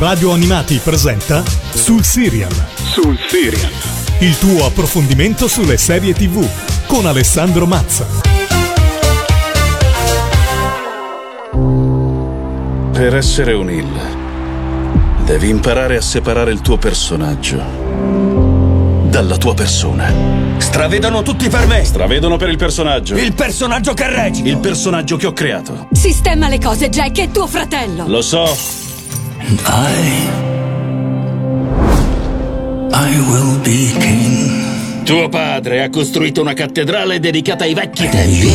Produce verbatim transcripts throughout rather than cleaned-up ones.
Radio Animati presenta Sul Serial. Sul Serial. Il tuo approfondimento sulle serie tivù con Alessandro Mazza. Per essere un heel, devi imparare a separare il tuo personaggio dalla tua persona. Stravedono tutti per me. Stravedono per il personaggio. Il personaggio che reggi. Il personaggio che ho creato. Sistema le cose, Jack, è tuo fratello. Lo so. And I I will be king. Tuo padre ha costruito una cattedrale dedicata ai vecchi tempi.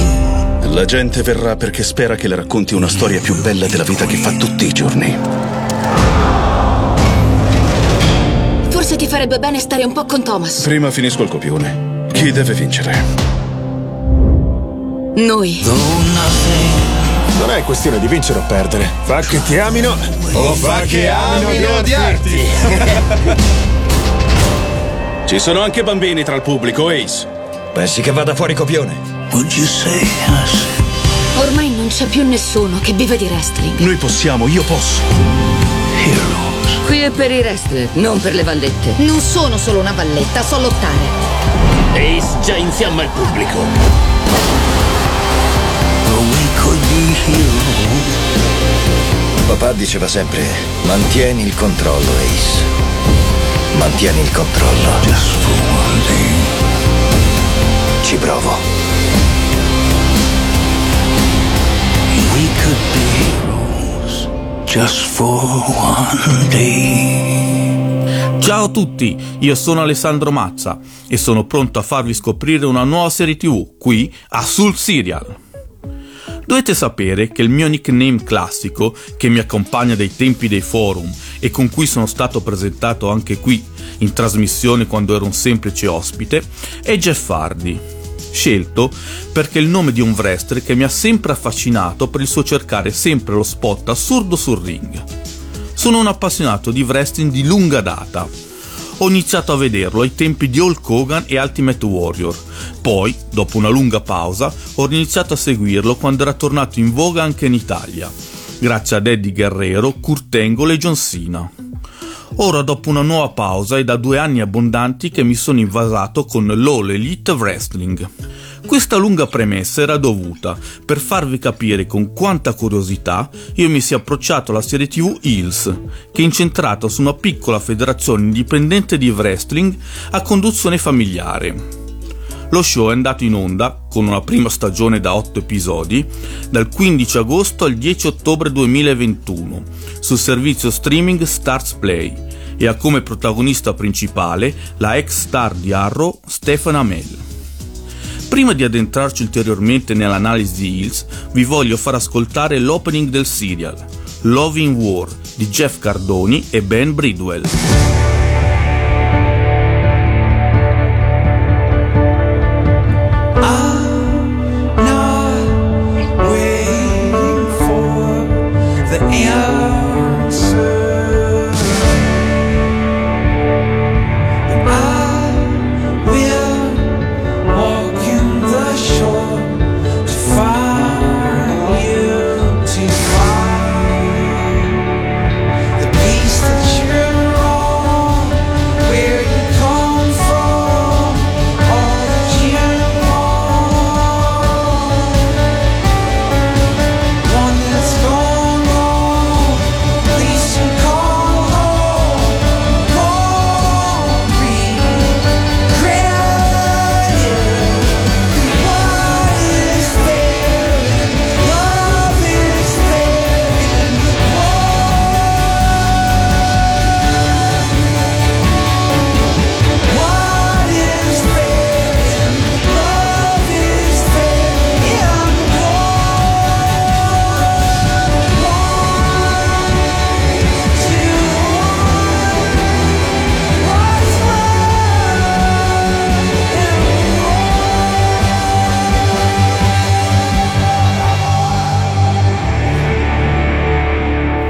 La gente verrà perché spera che le racconti una storia più bella della vita che fa tutti i giorni. Forse ti farebbe bene stare un po' con Thomas. Prima finisco il copione. Chi deve vincere? Noi. Non è questione di vincere o perdere. Fa che ti amino o fa che amino di odiarti. Ci sono anche bambini tra il pubblico, Ace. Pensi che vada fuori copione? Ormai non c'è più nessuno che vive di wrestling. Noi possiamo, io posso. Hero. Qui è per i wrestler, non per le vallette. Non sono solo una valletta, so lottare. Ace già infiamma il pubblico. Papà diceva sempre: mantieni il controllo, Ace. Mantieni il controllo. Ci provo. We could be just for one day. Ciao a tutti, io sono Alessandro Mazza e sono pronto a farvi scoprire una nuova serie tivù qui a Sul Serial. Dovete sapere che il mio nickname classico, che mi accompagna dai tempi dei forum e con cui sono stato presentato anche qui in trasmissione quando ero un semplice ospite, è Jeff Hardy. Scelto perché è il nome di un wrestler che mi ha sempre affascinato per il suo cercare sempre lo spot assurdo sul ring. Sono un appassionato di wrestling di lunga data. Ho iniziato a vederlo ai tempi di Hulk Hogan e Ultimate Warrior. Poi, dopo una lunga pausa, ho iniziato a seguirlo quando era tornato in voga anche in Italia, grazie ad Eddie Guerrero, Kurt Angle e John Cena. Ora, dopo una nuova pausa, è da due anni abbondanti che mi sono invasato con l'All Elite Wrestling. Questa lunga premessa era dovuta per farvi capire con quanta curiosità io mi sia approcciato alla serie tivù Heels, che è incentrata su una piccola federazione indipendente di wrestling a conduzione familiare. Lo show è andato in onda, con una prima stagione da otto episodi, dal quindici agosto al dieci ottobre duemilaventuno, sul servizio streaming Starz Play, e ha come protagonista principale la ex star di Arrow, Stefana Mel. Prima di addentrarci ulteriormente nell'analisi di Heels, vi voglio far ascoltare l'opening del serial, Love in War, di Jeff Cardoni e Ben Bridwell.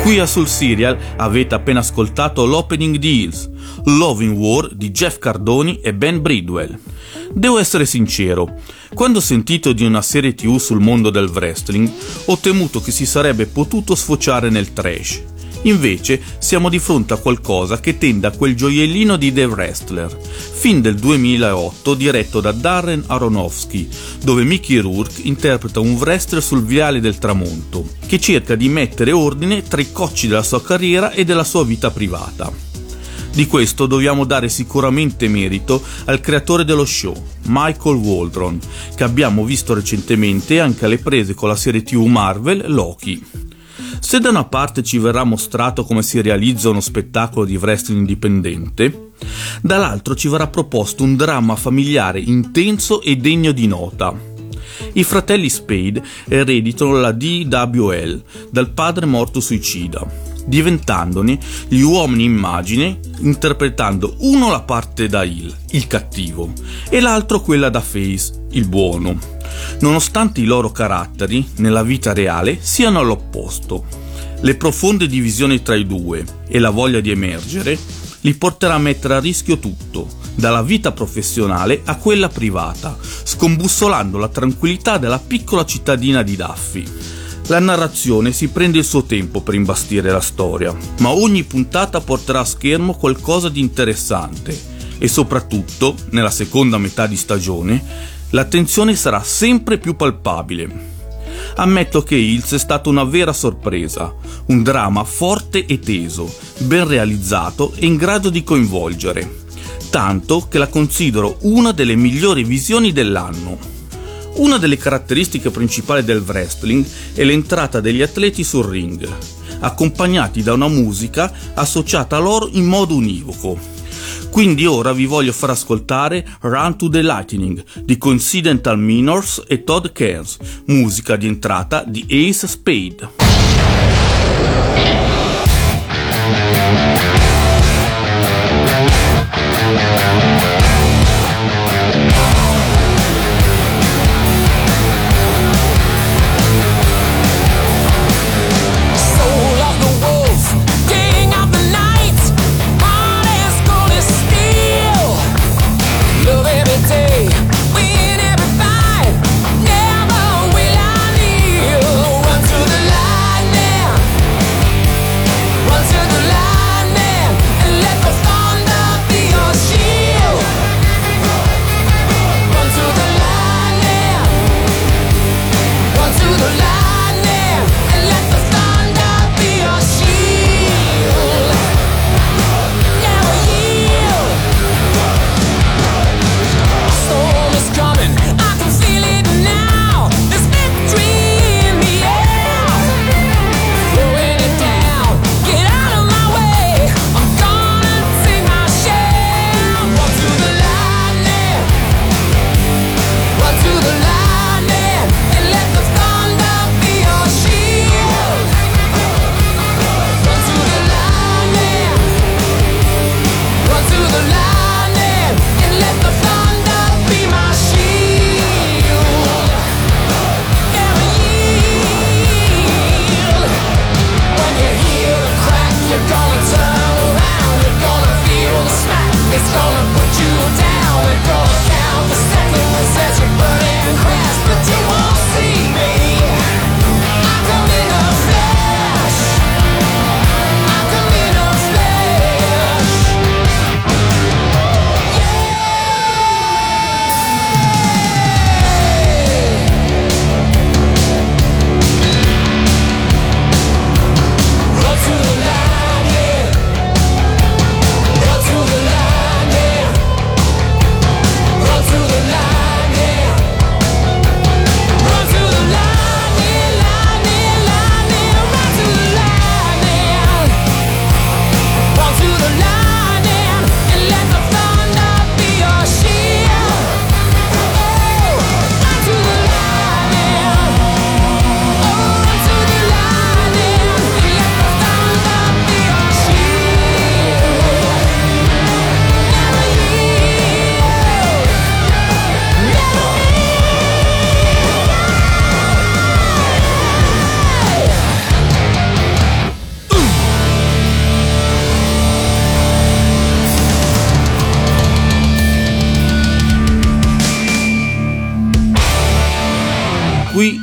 Qui a Sul Serial avete appena ascoltato l'opening di Heels, Love in War di Jeff Cardoni e Ben Bridwell. Devo essere sincero, quando ho sentito di una serie tivù sul mondo del wrestling, ho temuto che si sarebbe potuto sfociare nel trash. Invece siamo di fronte a qualcosa che tende a quel gioiellino di The Wrestler, film del duemilaotto diretto da Darren Aronofsky, dove Mickey Rourke interpreta un wrestler sul viale del tramonto, che cerca di mettere ordine tra i cocci della sua carriera e della sua vita privata. Di questo dobbiamo dare sicuramente merito al creatore dello show, Michael Waldron, che abbiamo visto recentemente anche alle prese con la serie tivù Marvel Loki. Se da una parte ci verrà mostrato come si realizza uno spettacolo di wrestling indipendente, dall'altro ci verrà proposto un dramma familiare intenso e degno di nota. I fratelli Spade ereditano la D W L dal padre morto suicida, diventandone gli uomini immagine, interpretando uno la parte da heel, il cattivo, e l'altro quella da face, il buono. Nonostante i loro caratteri, nella vita reale, siano all'opposto, le profonde divisioni tra i due e la voglia di emergere li porterà a mettere a rischio tutto, dalla vita professionale a quella privata, scombussolando la tranquillità della piccola cittadina di Duffy. La narrazione si prende il suo tempo per imbastire la storia, ma ogni puntata porterà a schermo qualcosa di interessante e soprattutto, nella seconda metà di stagione, l'attenzione sarà sempre più palpabile. Ammetto che Heels è stata una vera sorpresa, un dramma forte e teso, ben realizzato e in grado di coinvolgere, tanto che la considero una delle migliori visioni dell'anno. Una delle caratteristiche principali del wrestling è l'entrata degli atleti sul ring, accompagnati da una musica associata a loro in modo univoco. Quindi ora vi voglio far ascoltare Run to the Lightning di Coincidental Minors e Todd Cairns, musica di entrata di Ace Spade. Light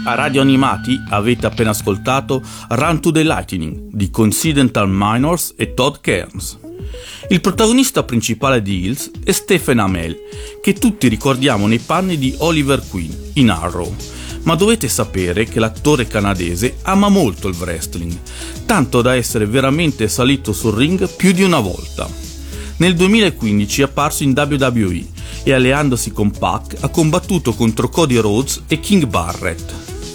A Radio Animati avete appena ascoltato Run to the Lightning di Coincidental Minors e Todd Cairns. Il protagonista principale di Heels è Stefana Mel, che tutti ricordiamo nei panni di Oliver Queen in Arrow, ma dovete sapere che l'attore canadese ama molto il wrestling, tanto da essere veramente salito sul ring più di una volta. Nel duemilaquindici è apparso in W W E e, alleandosi con Pac, ha combattuto contro Cody Rhodes e King Barrett.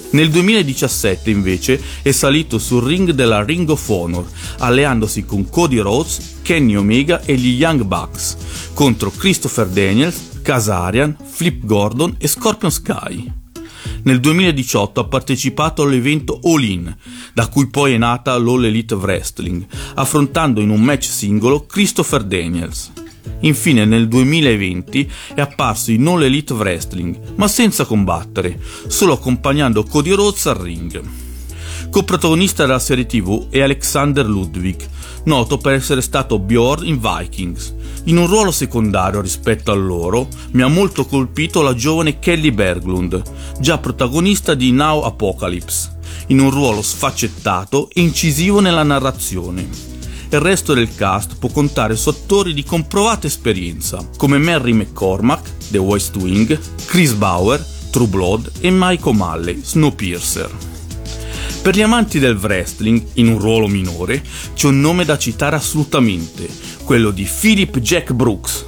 Nel duemiladiciassette invece è salito sul ring della Ring of Honor, alleandosi con Cody Rhodes, Kenny Omega e gli Young Bucks, contro Christopher Daniels, Kazarian, Flip Gordon e Scorpion Sky. Nel duemiladiciotto ha partecipato all'evento All In, da cui poi è nata l'All Elite Wrestling, affrontando in un match singolo Christopher Daniels. Infine nel duemilaventi è apparso in All Elite Wrestling, ma senza combattere, solo accompagnando Cody Rhodes al ring. Coprotagonista della serie tivù è Alexander Ludwig, noto per essere stato Bjorn in Vikings. In un ruolo secondario rispetto a loro, mi ha molto colpito la giovane Kelly Berglund, già protagonista di Now Apocalypse, in un ruolo sfaccettato e incisivo nella narrazione. Il resto del cast può contare su attori di comprovata esperienza, come Mary McCormack, The West Wing, Chris Bauer, True Blood e Mike O'Malley, Snowpiercer. Per gli amanti del wrestling, in un ruolo minore, c'è un nome da citare assolutamente, quello di Philip Jack Brooks.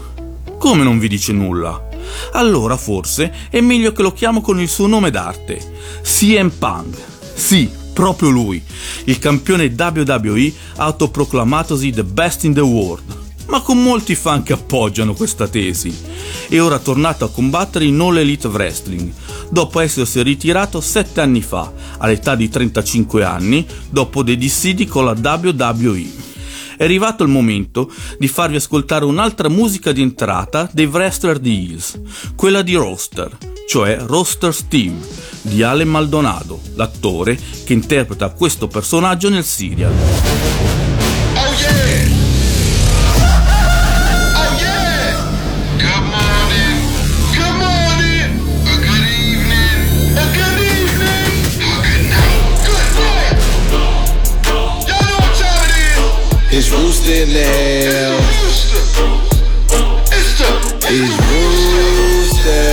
Come non vi dice nulla? Allora forse è meglio che lo chiamo con il suo nome d'arte, C M Punk. Sì, proprio lui, il campione W W E autoproclamatosi The Best in the World, ma con molti fan che appoggiano questa tesi. È ora tornato a combattere in All Elite Wrestling, dopo essersi ritirato sette anni fa, all'età di trentacinque anni, dopo dei dissidi con la W W E. È arrivato il momento di farvi ascoltare un'altra musica di entrata dei wrestler di Heels, quella di Roster, cioè Roster's Team, di Ale Maldonado, l'attore che interpreta questo personaggio nel serial. Oh yeah! It's Rooster in the house. It's the Rooster. It's Rooster.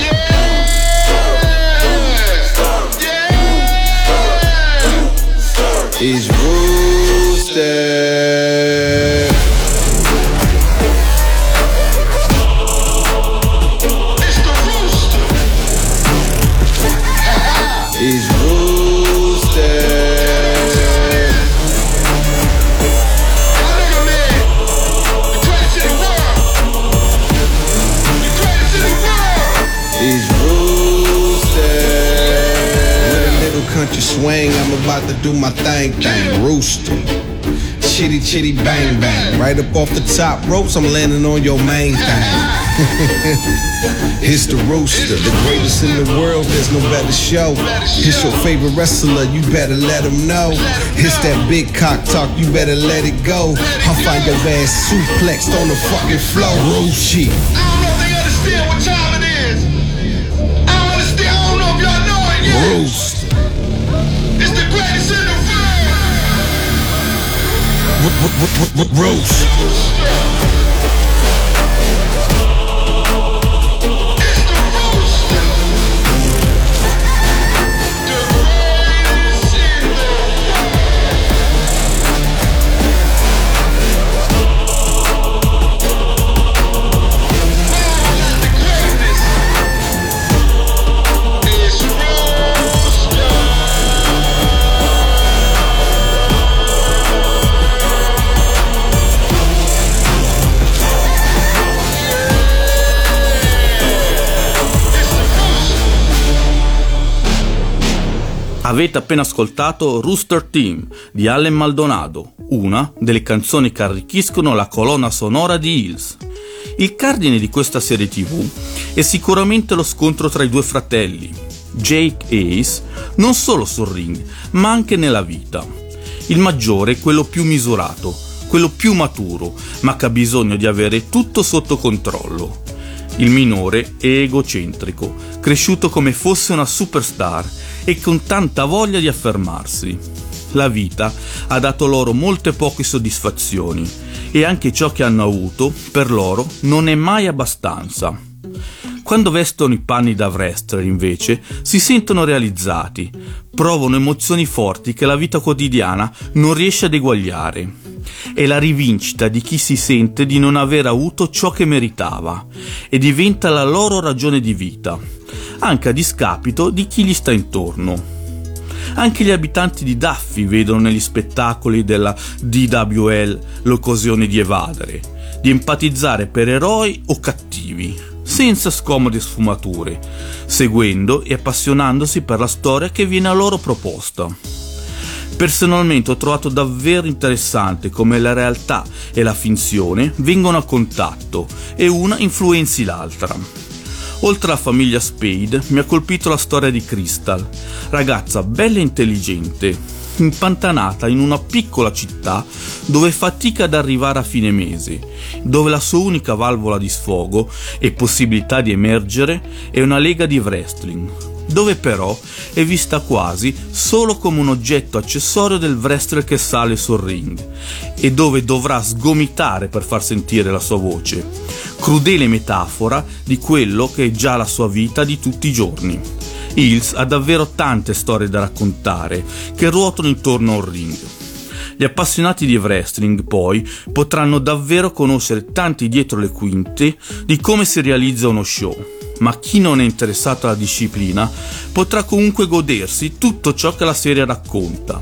Yeah. Yeah. It's Rooster. It's the Rooster. It's Rooster. Country swing, I'm about to do my thing, thing, rooster. Chitty, chitty, bang, bang. Right up off the top ropes, I'm landing on your main thing. It's the rooster, the greatest in the world, there's no better show. It's your favorite wrestler, you better let him know. It's that big cock talk, you better let it go. I'll find your ass suplexed on the fucking floor, Rooster. I don't know if they understand what time it is. I don't understand, I don't know if y'all know it yet. Rooster. It's the greatest in the world. Roost. It's the Roost. The greatest in the world. The greatest. It's Roost. Avete appena ascoltato Rooster Team di Allen Maldonado, una delle canzoni che arricchiscono la colonna sonora di Heels. Il cardine di questa serie tivù è sicuramente lo scontro tra i due fratelli, Jake e Ace, non solo sul ring, ma anche nella vita. Il maggiore è quello più misurato, quello più maturo, ma che ha bisogno di avere tutto sotto controllo. il minore e egocentrico, cresciuto come fosse una superstar e con tanta voglia di affermarsi. La vita ha dato loro molte poche soddisfazioni e anche ciò che hanno avuto per loro non è mai abbastanza. Quando vestono i panni da wrestler, invece, si sentono realizzati, provano emozioni forti che la vita quotidiana non riesce ad eguagliare. È la rivincita di chi si sente di non aver avuto ciò che meritava e diventa la loro ragione di vita, anche a discapito di chi gli sta intorno. Anche gli abitanti di Duffy vedono negli spettacoli della D W L l'occasione di evadere, di empatizzare per eroi o cattivi, senza scomode sfumature, seguendo e appassionandosi per la storia che viene a loro proposta. Personalmente ho trovato davvero interessante come la realtà e la finzione vengono a contatto e una influenzi l'altra. Oltre alla famiglia Spade, mi ha colpito la storia di Crystal, ragazza bella e intelligente, impantanata in una piccola città dove fatica ad arrivare a fine mese, dove la sua unica valvola di sfogo e possibilità di emergere è una lega di wrestling, dove però è vista quasi solo come un oggetto accessorio del wrestler che sale sul ring e dove dovrà sgomitare per far sentire la sua voce, crudele metafora di quello che è già la sua vita di tutti i giorni. Heels ha davvero tante storie da raccontare che ruotano intorno a un ring. Gli appassionati di wrestling poi potranno davvero conoscere tanti dietro le quinte di come si realizza uno show, ma chi non è interessato alla disciplina potrà comunque godersi tutto ciò che la serie racconta,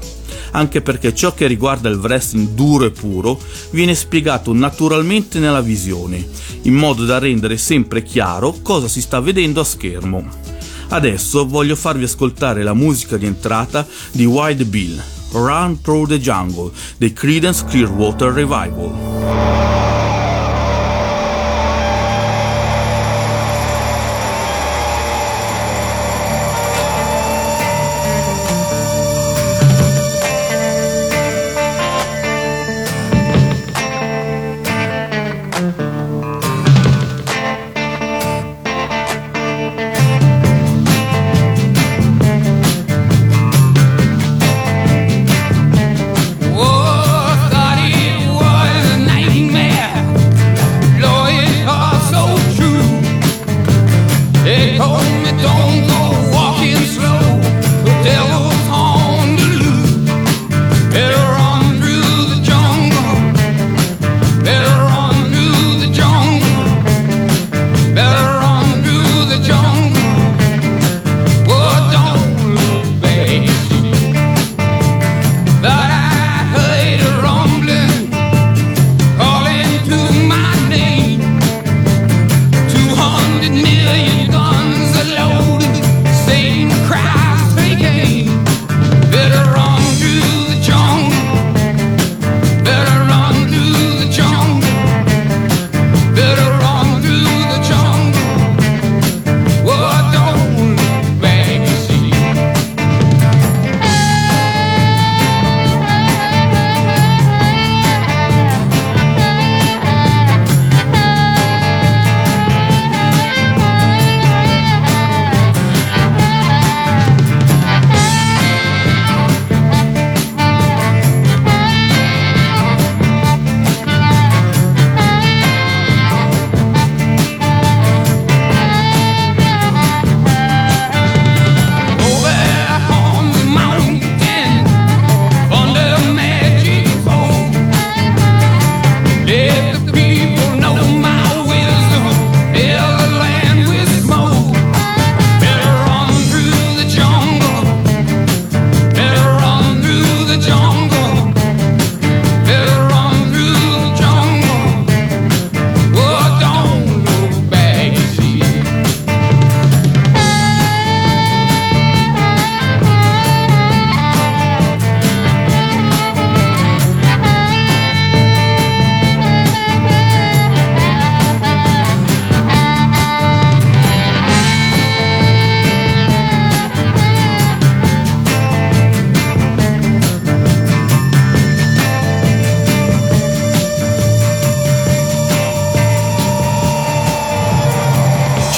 anche perché ciò che riguarda il wrestling duro e puro viene spiegato naturalmente nella visione, in modo da rendere sempre chiaro cosa si sta vedendo a schermo. Adesso voglio farvi ascoltare la musica di entrata di Wild Bill, Run Through the Jungle, dei Creedence Clearwater Revival. Yeah.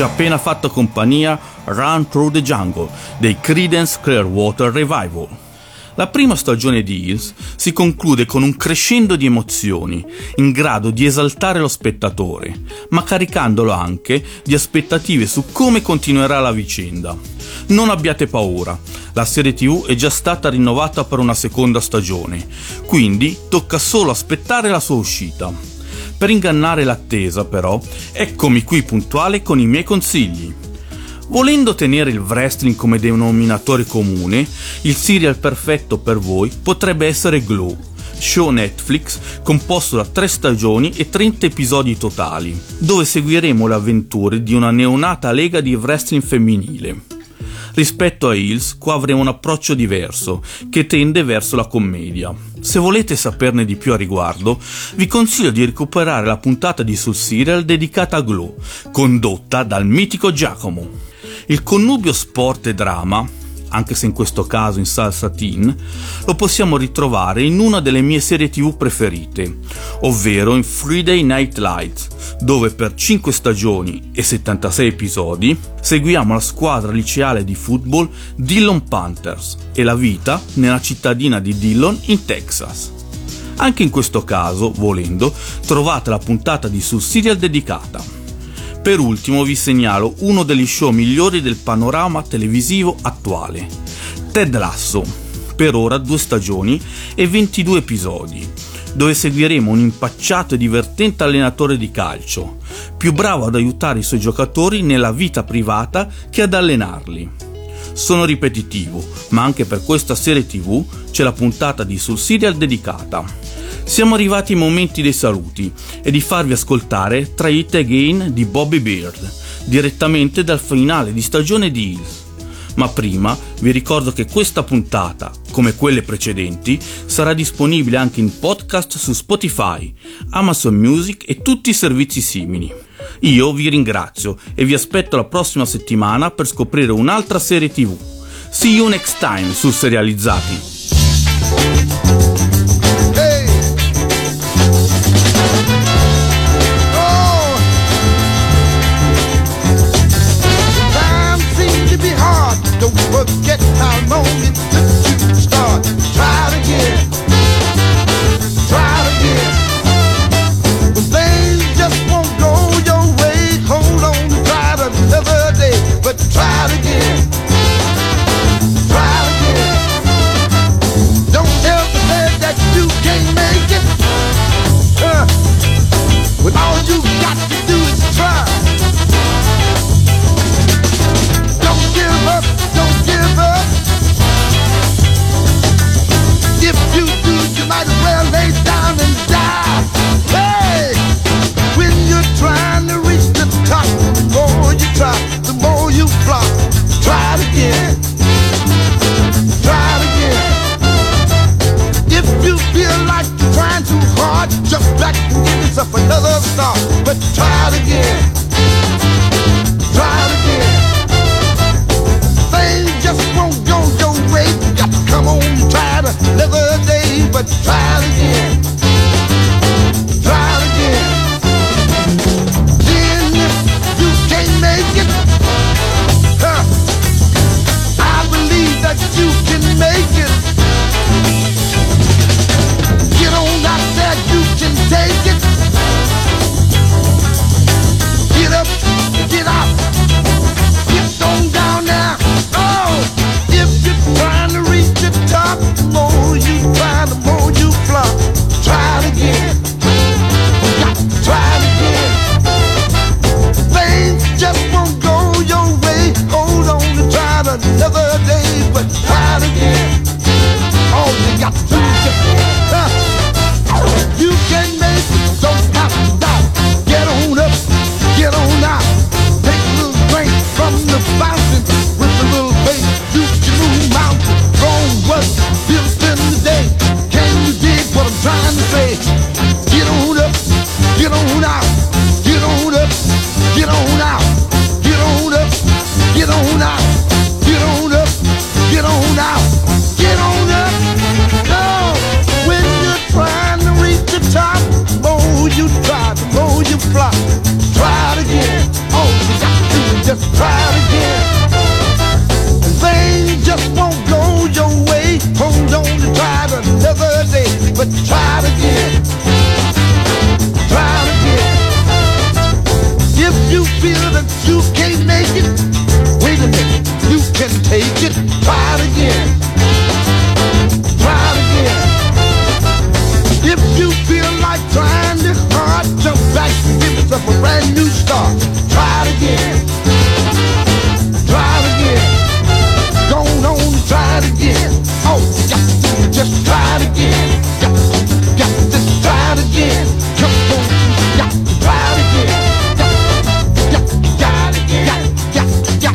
ci ha appena fatto compagnia Run Through the Jungle dei Creedence Clearwater Revival. La prima stagione di Heels si conclude con un crescendo di emozioni, in grado di esaltare lo spettatore, ma caricandolo anche di aspettative su come continuerà la vicenda. Non abbiate paura, la serie tivù è già stata rinnovata per una seconda stagione, quindi tocca solo aspettare la sua uscita. Per ingannare l'attesa, però, eccomi qui puntuale con i miei consigli. Volendo tenere il wrestling come denominatore comune, il serial perfetto per voi potrebbe essere Glow, show Netflix composto da tre stagioni e trenta episodi totali, dove seguiremo le avventure di una neonata lega di wrestling femminile. Rispetto a Heels, qua avremo un approccio diverso, che tende verso la commedia. Se volete saperne di più a riguardo, vi consiglio di recuperare la puntata di Sul Serial dedicata a Glow, condotta dal mitico Giacomo. Il connubio sport e drama, anche se in questo caso in salsa teen, lo possiamo ritrovare in una delle mie serie tivù preferite, ovvero in Friday Night Lights, dove per cinque stagioni e settantasei episodi seguiamo la squadra liceale di football Dillon Panthers e la vita nella cittadina di Dillon in Texas. Anche in questo caso, volendo, trovate la puntata di Sul Serial dedicata. Per ultimo vi segnalo uno degli show migliori del panorama televisivo attuale, Ted Lasso, per ora due stagioni e ventidue episodi, dove seguiremo un impacciato e divertente allenatore di calcio, più bravo ad aiutare i suoi giocatori nella vita privata che ad allenarli. Sono ripetitivo, ma anche per questa serie tivù c'è la puntata di Sul Serial dedicata. Siamo arrivati ai momenti dei saluti e di farvi ascoltare Try It Again di Bobby Beard, direttamente dal finale di stagione di Heels. Ma prima vi ricordo che questa puntata, come quelle precedenti, sarà disponibile anche in podcast su Spotify, Amazon Music e tutti i servizi simili. Io vi ringrazio e vi aspetto la prossima settimana per scoprire un'altra serie tivù. See you next time su Serializzati! Get how long it took to start. Try it again. Try it again. But things just won't go your way. Hold on, try it another day. But try it again. Try it again. Don't ever say that you can't make it. Uh, but all you got to do is try. Don't give up. Don't give up. If you do, you might as well lay down and die. Hey! When you're trying to reach the top, the more you try, the more you flop. Try it again. Try it again. If you feel like you're trying too hard, jump back and give yourself another start. But try it again. Try it again. Just won't go your way. You got to come on, try to live a day, but try it again. Try it again. Then if you can't make it, huh, I believe that you can make it. Get on out there, you can take it. Get up, get out, get on down now. Trying to reach the top, the more you try, the more you flop. Try it again. Got to try it again. Things just won't go your way. Hold on to try it another day, but try it again. All you got to do is just huh? You can make it, don't have to stop. Get on up, get on out. Take a little drink from the fountain with a little bass. Trying to say, get on up, get on out, get on up, get on out, get on up, get on out, get on up, get on out, get on up. No, when you're trying to reach the top, the more you try, the more you flop. Try it again. Oh, you got to do it. just tried again. And things just won't go your way. Hold on to try another day, but try again. Try again. If you feel that you can't make it, wait a minute, you can take it. Try again. Try again. If you feel like trying this hard, jump back and give yourself a brand new start. Try it again. Try it again. Go on and try it again. Oh, yeah, just try it again. Yeah, yeah, just try it again. Come on, yeah, try it again. Yeah, yeah, try it again. Yeah, yeah, yeah,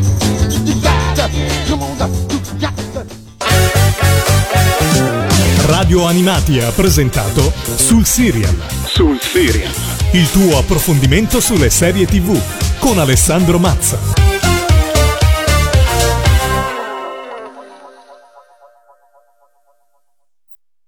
yeah, yeah. Come on, yeah. Radio Animati ha presentato Sul Serial. Sul Serial. Il tuo approfondimento sulle serie tivù con Alessandro Mazza.